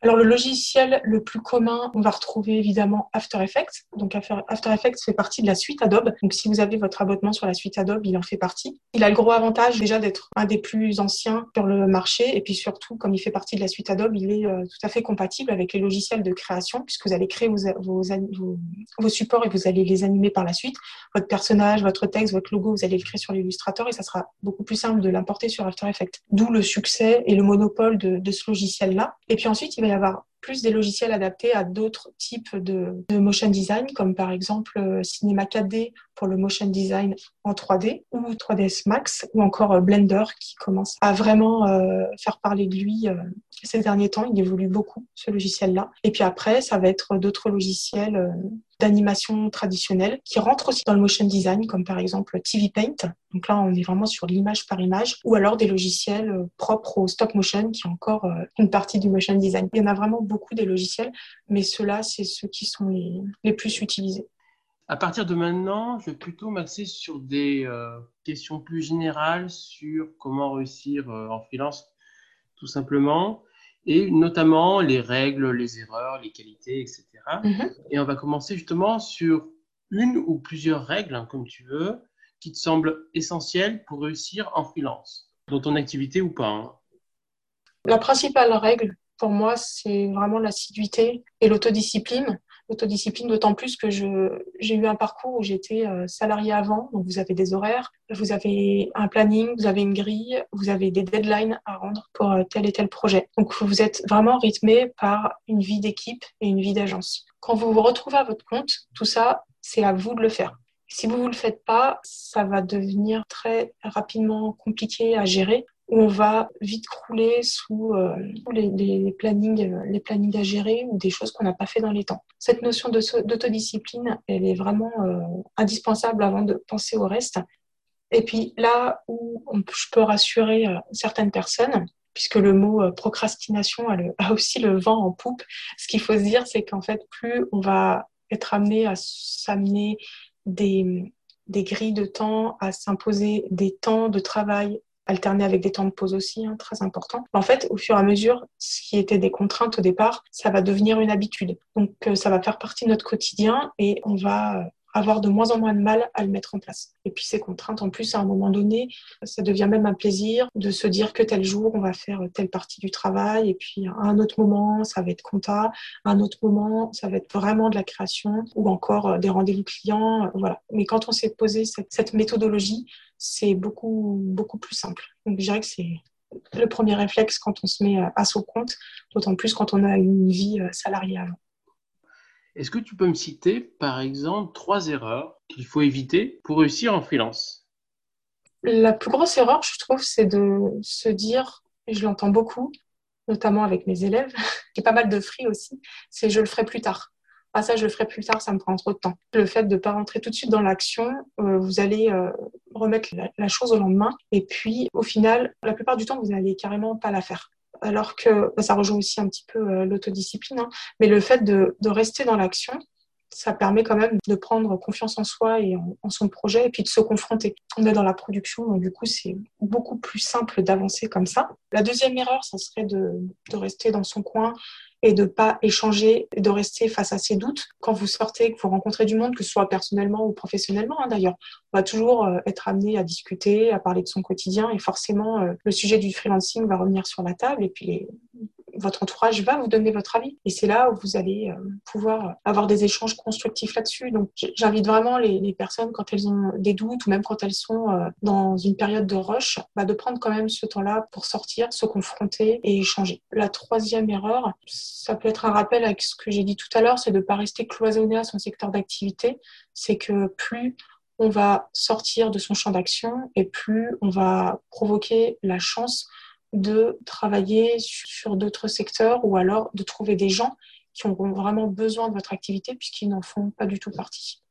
Alors, le logiciel le plus commun, on va retrouver évidemment After Effects. Donc, After Effects fait partie de la suite Adobe. Donc, si vous avez votre abonnement sur la suite Adobe, il en fait partie. Il a le gros avantage déjà d'être un des plus anciens sur le marché. Et puis surtout, comme il fait partie de la suite Adobe, il est euh, tout à fait compatible avec les logiciels de création puisque vous allez créer vos, vos, vos, vos supports et vous allez les animer par la suite. Votre personnage, votre texte, votre logo, vous allez le créer sur l'illustrateur et ça sera beaucoup plus simple de l'importer sur After Effects. D'où le succès et le monopole de, de ce logiciel-là. Et puis ensuite, il va y avoir plus des logiciels adaptés à d'autres types de, de motion design, comme par exemple Cinema quatre D pour le motion design en trois D, ou trois D S Max, ou encore Blender qui commence à vraiment euh, faire parler de lui euh, ces derniers temps. Il évolue beaucoup, ce logiciel-là. Et puis après, ça va être d'autres logiciels euh, d'animation traditionnelle qui rentrent aussi dans le motion design, comme par exemple T V Paint. Donc là, on est vraiment sur l'image par image, ou alors des logiciels euh, propres au stop motion, qui est encore euh, une partie du motion design. Il y en a vraiment beaucoup. beaucoup des logiciels, mais ceux-là, c'est ceux qui sont les, les plus utilisés. À partir de maintenant, je vais plutôt m'axer sur des euh, questions plus générales sur comment réussir euh, en freelance, tout simplement, et notamment les règles, les erreurs, les qualités, et cetera. Mm-hmm. Et on va commencer justement sur une ou plusieurs règles, hein, comme tu veux, qui te semblent essentielles pour réussir en freelance, dans ton activité ou pas. Hein. La principale règle, pour moi, c'est vraiment l'assiduité et l'autodiscipline. L'autodiscipline, d'autant plus que je, j'ai eu un parcours où j'étais salariée avant. Donc, vous avez des horaires, vous avez un planning, vous avez une grille, vous avez des deadlines à rendre pour tel et tel projet. Donc, vous êtes vraiment rythmé par une vie d'équipe et une vie d'agence. Quand vous vous retrouvez à votre compte, tout ça, c'est à vous de le faire. Si vous ne vous le faites pas, ça va devenir très rapidement compliqué à gérer. On va vite crouler sous euh, les, les, plannings, les plannings à gérer ou des choses qu'on n'a pas fait dans les temps. Cette notion de, d'autodiscipline, elle est vraiment euh, indispensable avant de penser au reste. Et puis là où on, je peux rassurer euh, certaines personnes, puisque le mot euh, procrastination a, le, a aussi le vent en poupe, ce qu'il faut se dire, c'est qu'en fait, plus on va être amené à s'amener des, des grilles de temps, à s'imposer des temps de travail, alterner avec des temps de pause aussi, hein, très important. En fait, au fur et à mesure, ce qui était des contraintes au départ, ça va devenir une habitude. Donc, euh, ça va faire partie de notre quotidien et on va euh, avoir de moins en moins de mal à le mettre en place. Et puis ces contraintes, en plus, à un moment donné, ça devient même un plaisir de se dire que tel jour, on va faire telle partie du travail, et puis à un autre moment, ça va être compta, à un autre moment, ça va être vraiment de la création, ou encore des rendez-vous clients, voilà. Mais quand on s'est posé cette, cette méthodologie, c'est beaucoup, beaucoup plus simple. Donc je dirais que c'est le premier réflexe quand on se met à son compte, d'autant plus quand on a une vie salariée avant. Est-ce que tu peux me citer, par exemple, trois erreurs qu'il faut éviter pour réussir en freelance ? La plus grosse erreur, je trouve, c'est de se dire, et je l'entends beaucoup, notamment avec mes élèves, j'ai pas mal de free aussi, c'est « je le ferai plus tard ». Ah ça, je le ferai plus tard, ça me prend trop de temps. Le fait de ne pas rentrer tout de suite dans l'action, euh, vous allez euh, remettre la, la chose au lendemain. Et puis, au final, la plupart du temps, vous n'allez carrément pas la faire. Alors que bah, ça rejoint aussi un petit peu euh, l'autodiscipline. Hein, mais le fait de, de rester dans l'action, ça permet quand même de prendre confiance en soi et en, en son projet et puis de se confronter. On est dans la production, donc du coup, c'est beaucoup plus simple d'avancer comme ça. La deuxième erreur, ça serait de, de rester dans son coin et de ne pas échanger, de rester face à ses doutes. Quand vous sortez, que vous rencontrez du monde, que ce soit personnellement ou professionnellement, hein, d'ailleurs, on va toujours euh, être amené à discuter, à parler de son quotidien, et forcément, euh, le sujet du freelancing va revenir sur la table, et puis les, votre entourage va vous donner votre avis. Et c'est là où vous allez euh, pouvoir avoir des échanges constructifs là-dessus. Donc, j'invite vraiment les, les personnes, quand elles ont des doutes, ou même quand elles sont euh, dans une période de rush, bah, de prendre quand même ce temps-là pour sortir, se confronter et échanger. La troisième erreur, ça peut être un rappel avec ce que j'ai dit tout à l'heure, c'est de ne pas rester cloisonné à son secteur d'activité. C'est que plus on va sortir de son champ d'action et plus on va provoquer la chance de travailler sur d'autres secteurs ou alors de trouver des gens qui auront vraiment besoin de votre activité puisqu'ils n'en font pas du tout partie.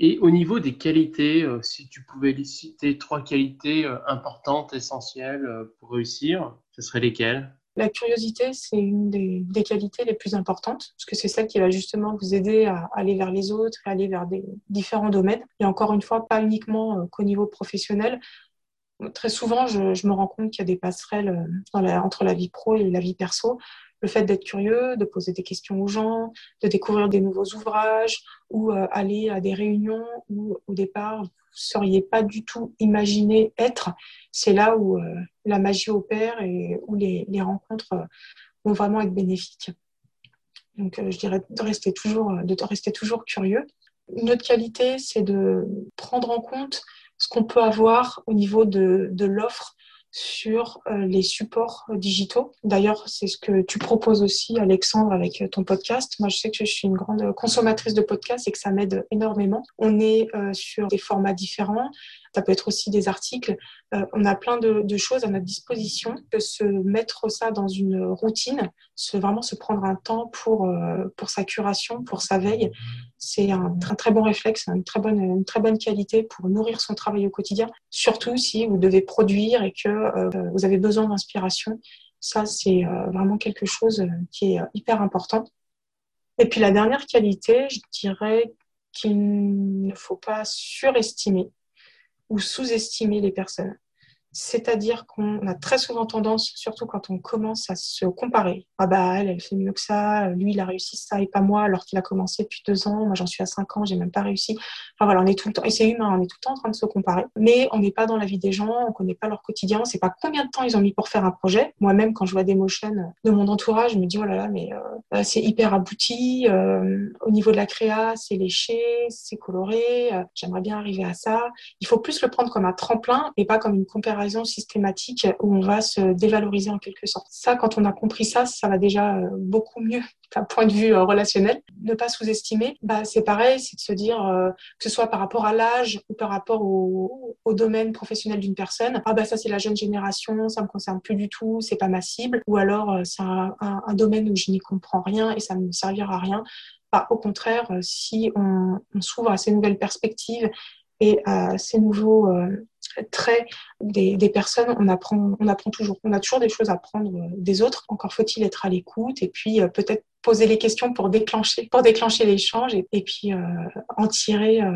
Et au niveau des qualités, si tu pouvais les citer trois qualités importantes, essentielles pour réussir, ce seraient lesquelles ? La curiosité, c'est une des, des qualités les plus importantes, parce que c'est celle qui va justement vous aider à aller vers les autres, à aller vers des différents domaines. Et encore une fois, pas uniquement qu'au niveau professionnel. Très souvent, je, je me rends compte qu'il y a des passerelles dans la, entre la vie pro et la vie perso. Le fait d'être curieux, de poser des questions aux gens, de découvrir des nouveaux ouvrages ou euh, aller à des réunions où, au départ, vous ne seriez pas du tout imaginé être. C'est là où euh, la magie opère et où les, les rencontres euh, vont vraiment être bénéfiques. Donc, euh, je dirais de rester toujours, de rester toujours curieux. Une autre qualité, c'est de prendre en compte ce qu'on peut avoir au niveau de, de l'offre sur les supports digitaux. D'ailleurs, c'est ce que tu proposes aussi, Alexandre, avec ton podcast. Moi, je sais que je suis une grande consommatrice de podcasts et que ça m'aide énormément. On est euh, sur des formats différents. Ça peut être aussi des articles. Euh, on a plein de, de choses à notre disposition. Que se mettre ça dans une routine, se, vraiment se prendre un temps pour, euh, pour sa curation, pour sa veille, c'est un, un très bon réflexe, une très bonne, une très bonne qualité pour nourrir son travail au quotidien. Surtout si vous devez produire et que vous avez besoin d'inspiration. Ça, c'est vraiment quelque chose qui est hyper important. Et puis, la dernière qualité, je dirais qu'il ne faut pas surestimer ou sous-estimer les personnes. C'est-à-dire qu'on a très souvent tendance, surtout quand on commence à se comparer. Ah bah elle, elle fait mieux que ça, lui il a réussi ça et pas moi, alors qu'il a commencé depuis deux ans, moi j'en suis à cinq ans, j'ai même pas réussi. Enfin voilà, on est tout le temps, et c'est humain, on est tout le temps en train de se comparer. Mais on n'est pas dans la vie des gens, on connaît pas leur quotidien, on sait pas combien de temps ils ont mis pour faire un projet. Moi-même, quand je vois des motions de mon entourage, je me dis oh là là, mais euh, c'est hyper abouti, euh, au niveau de la créa, c'est léché, c'est coloré, euh, j'aimerais bien arriver à ça. Il faut plus le prendre comme un tremplin et pas comme une comparaison systématique où on va se dévaloriser en quelque sorte. Ça, quand on a compris ça, ça va déjà beaucoup mieux d'un point de vue relationnel. Ne pas sous-estimer, bah, c'est pareil, c'est de se dire, euh, que ce soit par rapport à l'âge ou par rapport au, au domaine professionnel d'une personne, ah bah ça c'est la jeune génération, ça me concerne plus du tout, c'est pas ma cible, ou alors c'est un, un, un domaine où je n'y comprends rien et ça ne me servira à rien. Bah, au contraire, si on, on s'ouvre à ces nouvelles perspectives et à ces nouveaux euh, traits des, des personnes, on apprend, on apprend toujours. On a toujours des choses à apprendre des autres. Encore faut-il être à l'écoute et puis euh, peut-être poser les questions pour déclencher, pour déclencher l'échange et, et puis euh, en tirer euh,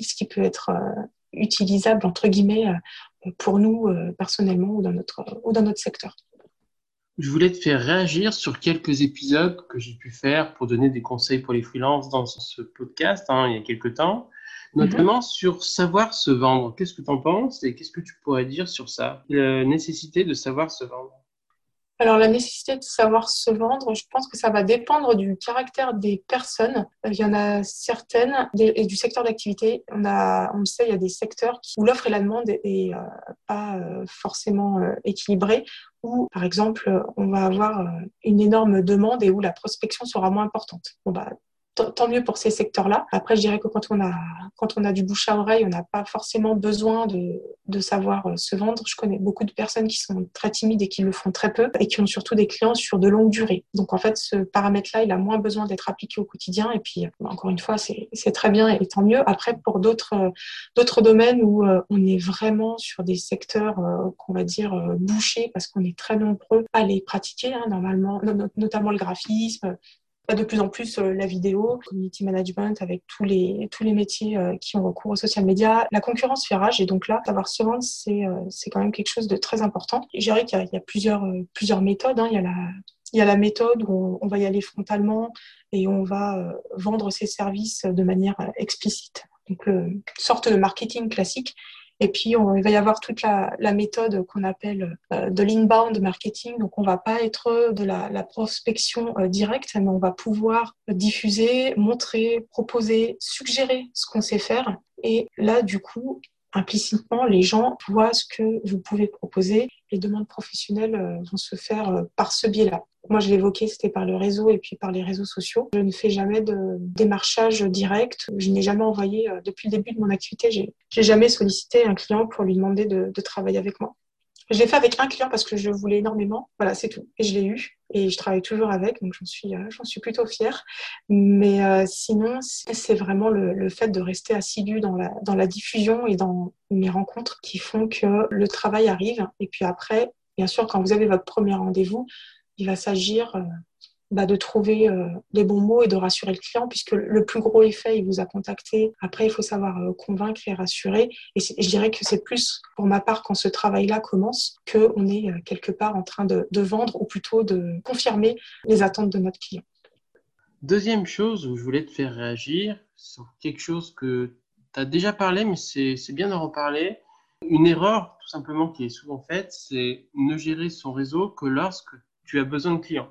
ce qui peut être euh, utilisable, entre guillemets, euh, pour nous euh, personnellement ou dans notre, ou dans notre secteur. je voulais te faire réagir sur quelques épisodes que j'ai pu faire pour donner des conseils pour les freelances dans ce podcast, hein, il y a quelques temps, notamment mm-hmm. sur savoir se vendre. Qu'est-ce que tu en penses et qu'est-ce que tu pourrais dire sur ça, la nécessité de savoir se vendre? Alors, la nécessité de savoir se vendre, je pense que ça va dépendre du caractère des personnes. Il y en a certaines, et du secteur d'activité. On a, on le sait, il y a des secteurs où l'offre et la demande n'est pas forcément équilibrée, où, par exemple, on va avoir une énorme demande et où la prospection sera moins importante. Bon, bah, tant mieux pour ces secteurs-là. Après, je dirais que quand on a, quand on a du bouche à oreille, on n'a pas forcément besoin de, de savoir se vendre. Je connais beaucoup de personnes qui sont très timides et qui le font très peu et qui ont surtout des clients sur de longue durée. Donc, en fait, ce paramètre-là, il a moins besoin d'être appliqué au quotidien. Et puis, encore une fois, c'est, c'est très bien et tant mieux. Après, pour d'autres, d'autres domaines où on est vraiment sur des secteurs qu'on va dire bouchés parce qu'on est très nombreux à les pratiquer, hein, normalement, notamment le graphisme, de plus en plus la vidéo, community management avec tous les, tous les métiers qui ont recours aux social media. La concurrence fait rage et donc là, savoir se vendre, c'est, c'est quand même quelque chose de très important. Je dirais qu'il y a, il y a plusieurs, plusieurs méthodes, hein. Il y a la... Il y a la méthode où on va y aller frontalement et on va vendre ses services de manière explicite, donc une sorte de marketing classique. Et puis, on, il va y avoir toute la, la méthode qu'on appelle euh, de l'inbound marketing. Donc, on ne va pas être de la, la prospection euh, directe, mais on va pouvoir diffuser, montrer, proposer, suggérer ce qu'on sait faire. Et là, du coup, implicitement, les gens voient ce que vous pouvez proposer. Les demandes professionnelles euh, vont se faire euh, par ce biais-là. Moi, je l'évoquais, c'était par le réseau et puis par les réseaux sociaux. Je ne fais jamais de démarchage direct. Je n'ai jamais envoyé, euh, depuis le début de mon activité, j'ai, j'ai jamais sollicité un client pour lui demander de, de travailler avec moi. Je l'ai fait avec un client parce que je le voulais énormément. Voilà, c'est tout. Et je l'ai eu. Et je travaille toujours avec, donc j'en suis, euh, j'en suis plutôt fière. Mais euh, sinon, c'est vraiment le, le fait de rester assidu dans la, dans la diffusion et dans mes rencontres qui font que le travail arrive. Et puis après, bien sûr, quand vous avez votre premier rendez-vous, il va s'agir euh, bah, de trouver euh, les bons mots et de rassurer le client, puisque le plus gros effet, il vous a contacté. Après, il faut savoir euh, convaincre et rassurer. Et, et je dirais que c'est plus, pour ma part, quand ce travail-là commence, qu'on est euh, quelque part en train de, de vendre ou plutôt de confirmer les attentes de notre client. Deuxième chose où je voulais te faire réagir, sur quelque chose que tu as déjà parlé, mais c'est, c'est bien d'en reparler. Une erreur, tout simplement, qui est souvent faite, c'est ne gérer son réseau que lorsque tu as besoin de clients.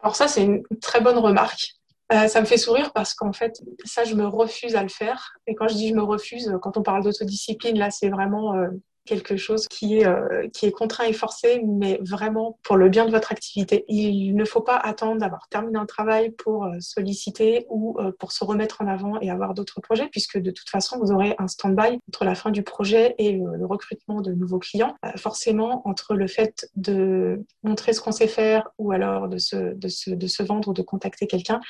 Alors ça, c'est une très bonne remarque. Euh, ça me fait sourire parce qu'en fait, ça, je me refuse à le faire. Et quand je dis je me refuse, quand on parle d'autodiscipline, là, c'est vraiment euh, quelque chose qui est, euh, qui est contraint et forcé, mais vraiment pour le bien de votre activité. Il ne faut pas attendre d'avoir terminé un travail pour euh, solliciter ou euh, pour se remettre en avant et avoir d'autres projets, puisque de toute façon, vous aurez un stand-by entre la fin du projet et euh, le recrutement de nouveaux clients. Euh, forcément, entre le fait de montrer ce qu'on sait faire ou alors de se, de se, de se vendre ou de contacter quelqu'un,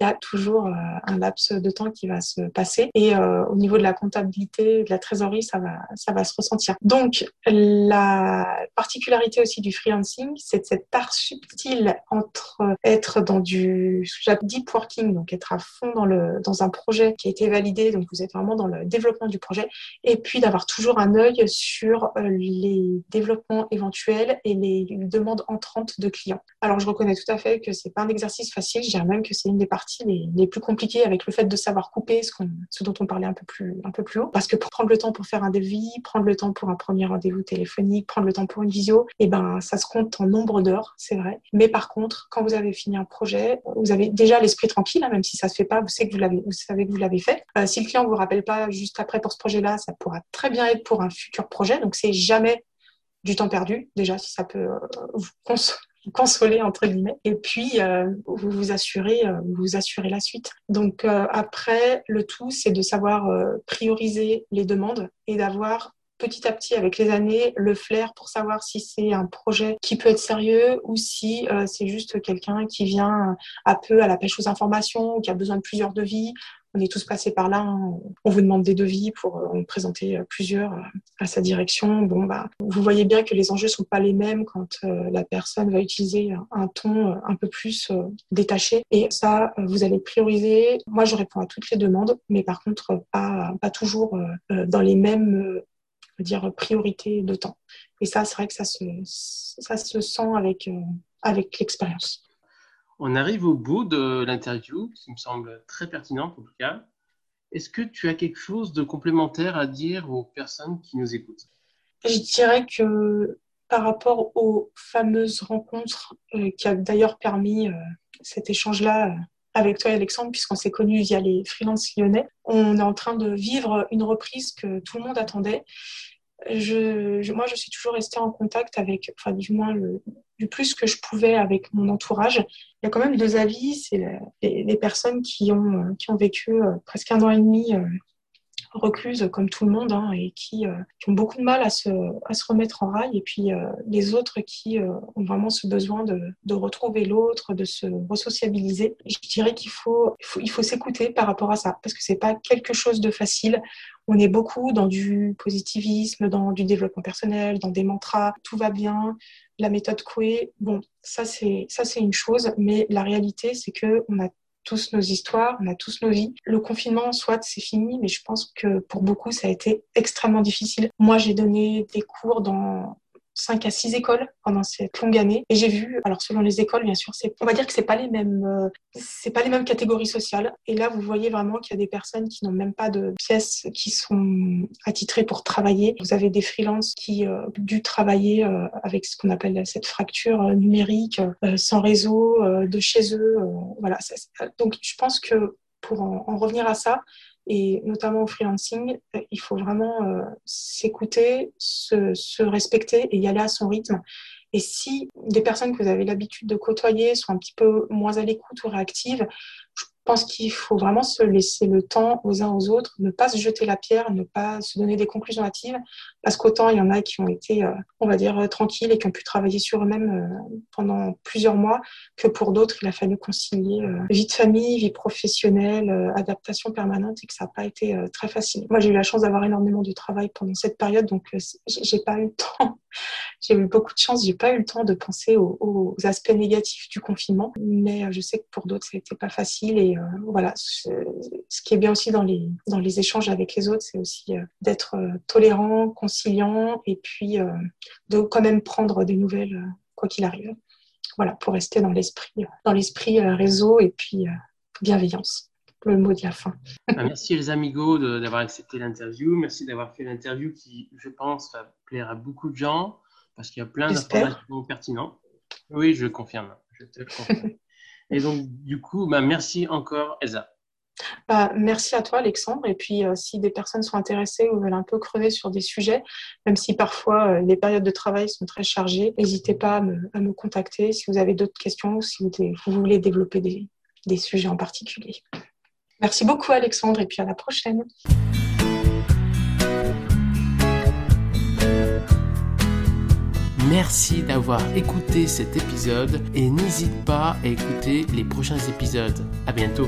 il y a toujours euh, un laps de temps qui va se passer. Et euh, au niveau de la comptabilité, de la trésorerie, ça va, ça va se ressentir. Donc, la particularité aussi du freelancing, c'est de cette part subtile entre être dans du deep working, donc être à fond dans, le, dans un projet qui a été validé, donc vous êtes vraiment dans le développement du projet, et puis d'avoir toujours un œil sur les développements éventuels et les demandes entrantes de clients. Alors, je reconnais tout à fait que c'est pas un exercice facile, je dirais même que c'est une des parties les, les plus compliquées avec le fait de savoir couper ce, qu'on, ce dont on parlait un peu, plus, un peu plus haut, parce que pour prendre le temps pour faire un devis, prendre le temps pour un premier rendez-vous téléphonique, prendre le temps pour une visio, et ben ça se compte en nombre d'heures, c'est vrai. Mais par contre, quand vous avez fini un projet, vous avez déjà l'esprit tranquille, hein, même si ça se fait pas, vous savez que vous l'avez, vous savez que vous l'avez fait. Euh, si le client vous rappelle pas juste après pour ce projet-là, ça pourra très bien être pour un futur projet. Donc c'est jamais du temps perdu. Déjà, si ça peut euh, vous consoler. consoler entre guillemets et puis euh, vous vous assurez euh, vous, vous assurez la suite. Donc euh, après, le tout c'est de savoir euh, prioriser les demandes et d'avoir petit à petit avec les années le flair pour savoir si c'est un projet qui peut être sérieux ou si euh, c'est juste quelqu'un qui vient un peu à la pêche aux informations ou qui a besoin de plusieurs devis. On est tous passés par là, hein. On vous demande des devis pour euh, en présenter euh, plusieurs euh, à sa direction. Bon, bah, vous voyez bien que les enjeux sont pas les mêmes quand euh, la personne va utiliser un ton euh, un peu plus euh, détaché. Et ça, euh, vous allez prioriser. Moi, je réponds à toutes les demandes, mais par contre, euh, pas, pas toujours euh, dans les mêmes euh, dire priorité de temps. Et ça, c'est vrai que ça se, ça se sent avec, euh, avec l'expérience. On arrive au bout de l'interview, qui me semble très pertinente en tout cas. Est-ce que tu as quelque chose de complémentaire à dire aux personnes qui nous écoutent? Je dirais que par rapport aux fameuses rencontres euh, qui a d'ailleurs permis euh, cet échange-là euh, avec toi, Alexandre, puisqu'on s'est connus via les freelances lyonnais, on est en train de vivre une reprise que tout le monde attendait. Je, je, moi, je suis toujours restée en contact avec, enfin du moins le, du plus que je pouvais avec mon entourage. Il y a quand même deux avis, c'est la, les, les personnes qui ont, qui ont vécu euh, presque un an et demi euh, recluses comme tout le monde hein, et qui, euh, qui ont beaucoup de mal à se, à se remettre en rail. Et puis euh, les autres qui euh, ont vraiment ce besoin de, de retrouver l'autre, de se resociabiliser. Je dirais qu'il faut, il faut, il faut s'écouter par rapport à ça parce que c'est pas quelque chose de facile. On est beaucoup dans du positivisme, dans du développement personnel, dans des mantras, tout va bien, la méthode Coué. Bon, ça c'est, ça c'est une chose, mais la réalité c'est que on a tous nos histoires, on a tous nos vies. Le confinement, soit c'est fini, mais je pense que pour beaucoup, ça a été extrêmement difficile. Moi, j'ai donné des cours dans cinq à six écoles pendant cette longue année. Et j'ai vu, alors selon les écoles, bien sûr, c'est, on va dire que c'est pas les mêmes, euh, c'est pas les mêmes catégories sociales. Et là, vous voyez vraiment qu'il y a des personnes qui n'ont même pas de pièces, qui sont attitrées pour travailler. Vous avez des freelances qui euh, ont dû travailler euh, avec ce qu'on appelle cette fracture euh, numérique, euh, sans réseau, euh, de chez eux. Euh, voilà. Ça, donc, je pense que pour en, en revenir à ça, et notamment au freelancing, il faut vraiment euh, s'écouter, se, se respecter et y aller à son rythme. Et si des personnes que vous avez l'habitude de côtoyer sont un petit peu moins à l'écoute ou réactives, je pense qu'il faut vraiment se laisser le temps aux uns aux autres, ne pas se jeter la pierre, ne pas se donner des conclusions hâtives, parce qu'autant il y en a qui ont été, euh, on va dire, tranquilles et qui ont pu travailler sur eux-mêmes euh, pendant plusieurs mois, que pour d'autres, il a fallu concilier euh, vie de famille, vie professionnelle, euh, adaptation permanente, et que ça n'a pas été euh, très facile. Moi, j'ai eu la chance d'avoir énormément de travail pendant cette période, donc euh, j'ai pas eu le temps. J'ai eu beaucoup de chance, j'ai pas eu le temps de penser aux, aux aspects négatifs du confinement, mais je sais que pour d'autres, ça n'était pas facile. Et euh, voilà, ce, ce qui est bien aussi dans les, dans les échanges avec les autres, c'est aussi euh, d'être euh, tolérant, conciliant, et puis euh, de quand même prendre des nouvelles, euh, quoi qu'il arrive. Voilà, pour rester dans l'esprit, dans l'esprit euh, réseau et puis euh, bienveillance. Le mot de la fin. Merci Elsa Migo d'avoir accepté l'interview. Merci d'avoir fait l'interview qui, je pense, va plaire à beaucoup de gens parce qu'il y a plein d'informations pertinentes. Oui, je confirme. Je te le confirme. Et donc, du coup, bah, merci encore Elsa. Bah, merci à toi Alexandre. Et puis, euh, si des personnes sont intéressées ou veulent un peu creuser sur des sujets, même si parfois euh, les périodes de travail sont très chargées, n'hésitez pas à me, à me contacter si vous avez d'autres questions ou si vous, vous voulez développer des, des sujets en particulier. Merci beaucoup Alexandre et puis à la prochaine. Merci d'avoir écouté cet épisode et n'hésite pas à écouter les prochains épisodes. À bientôt.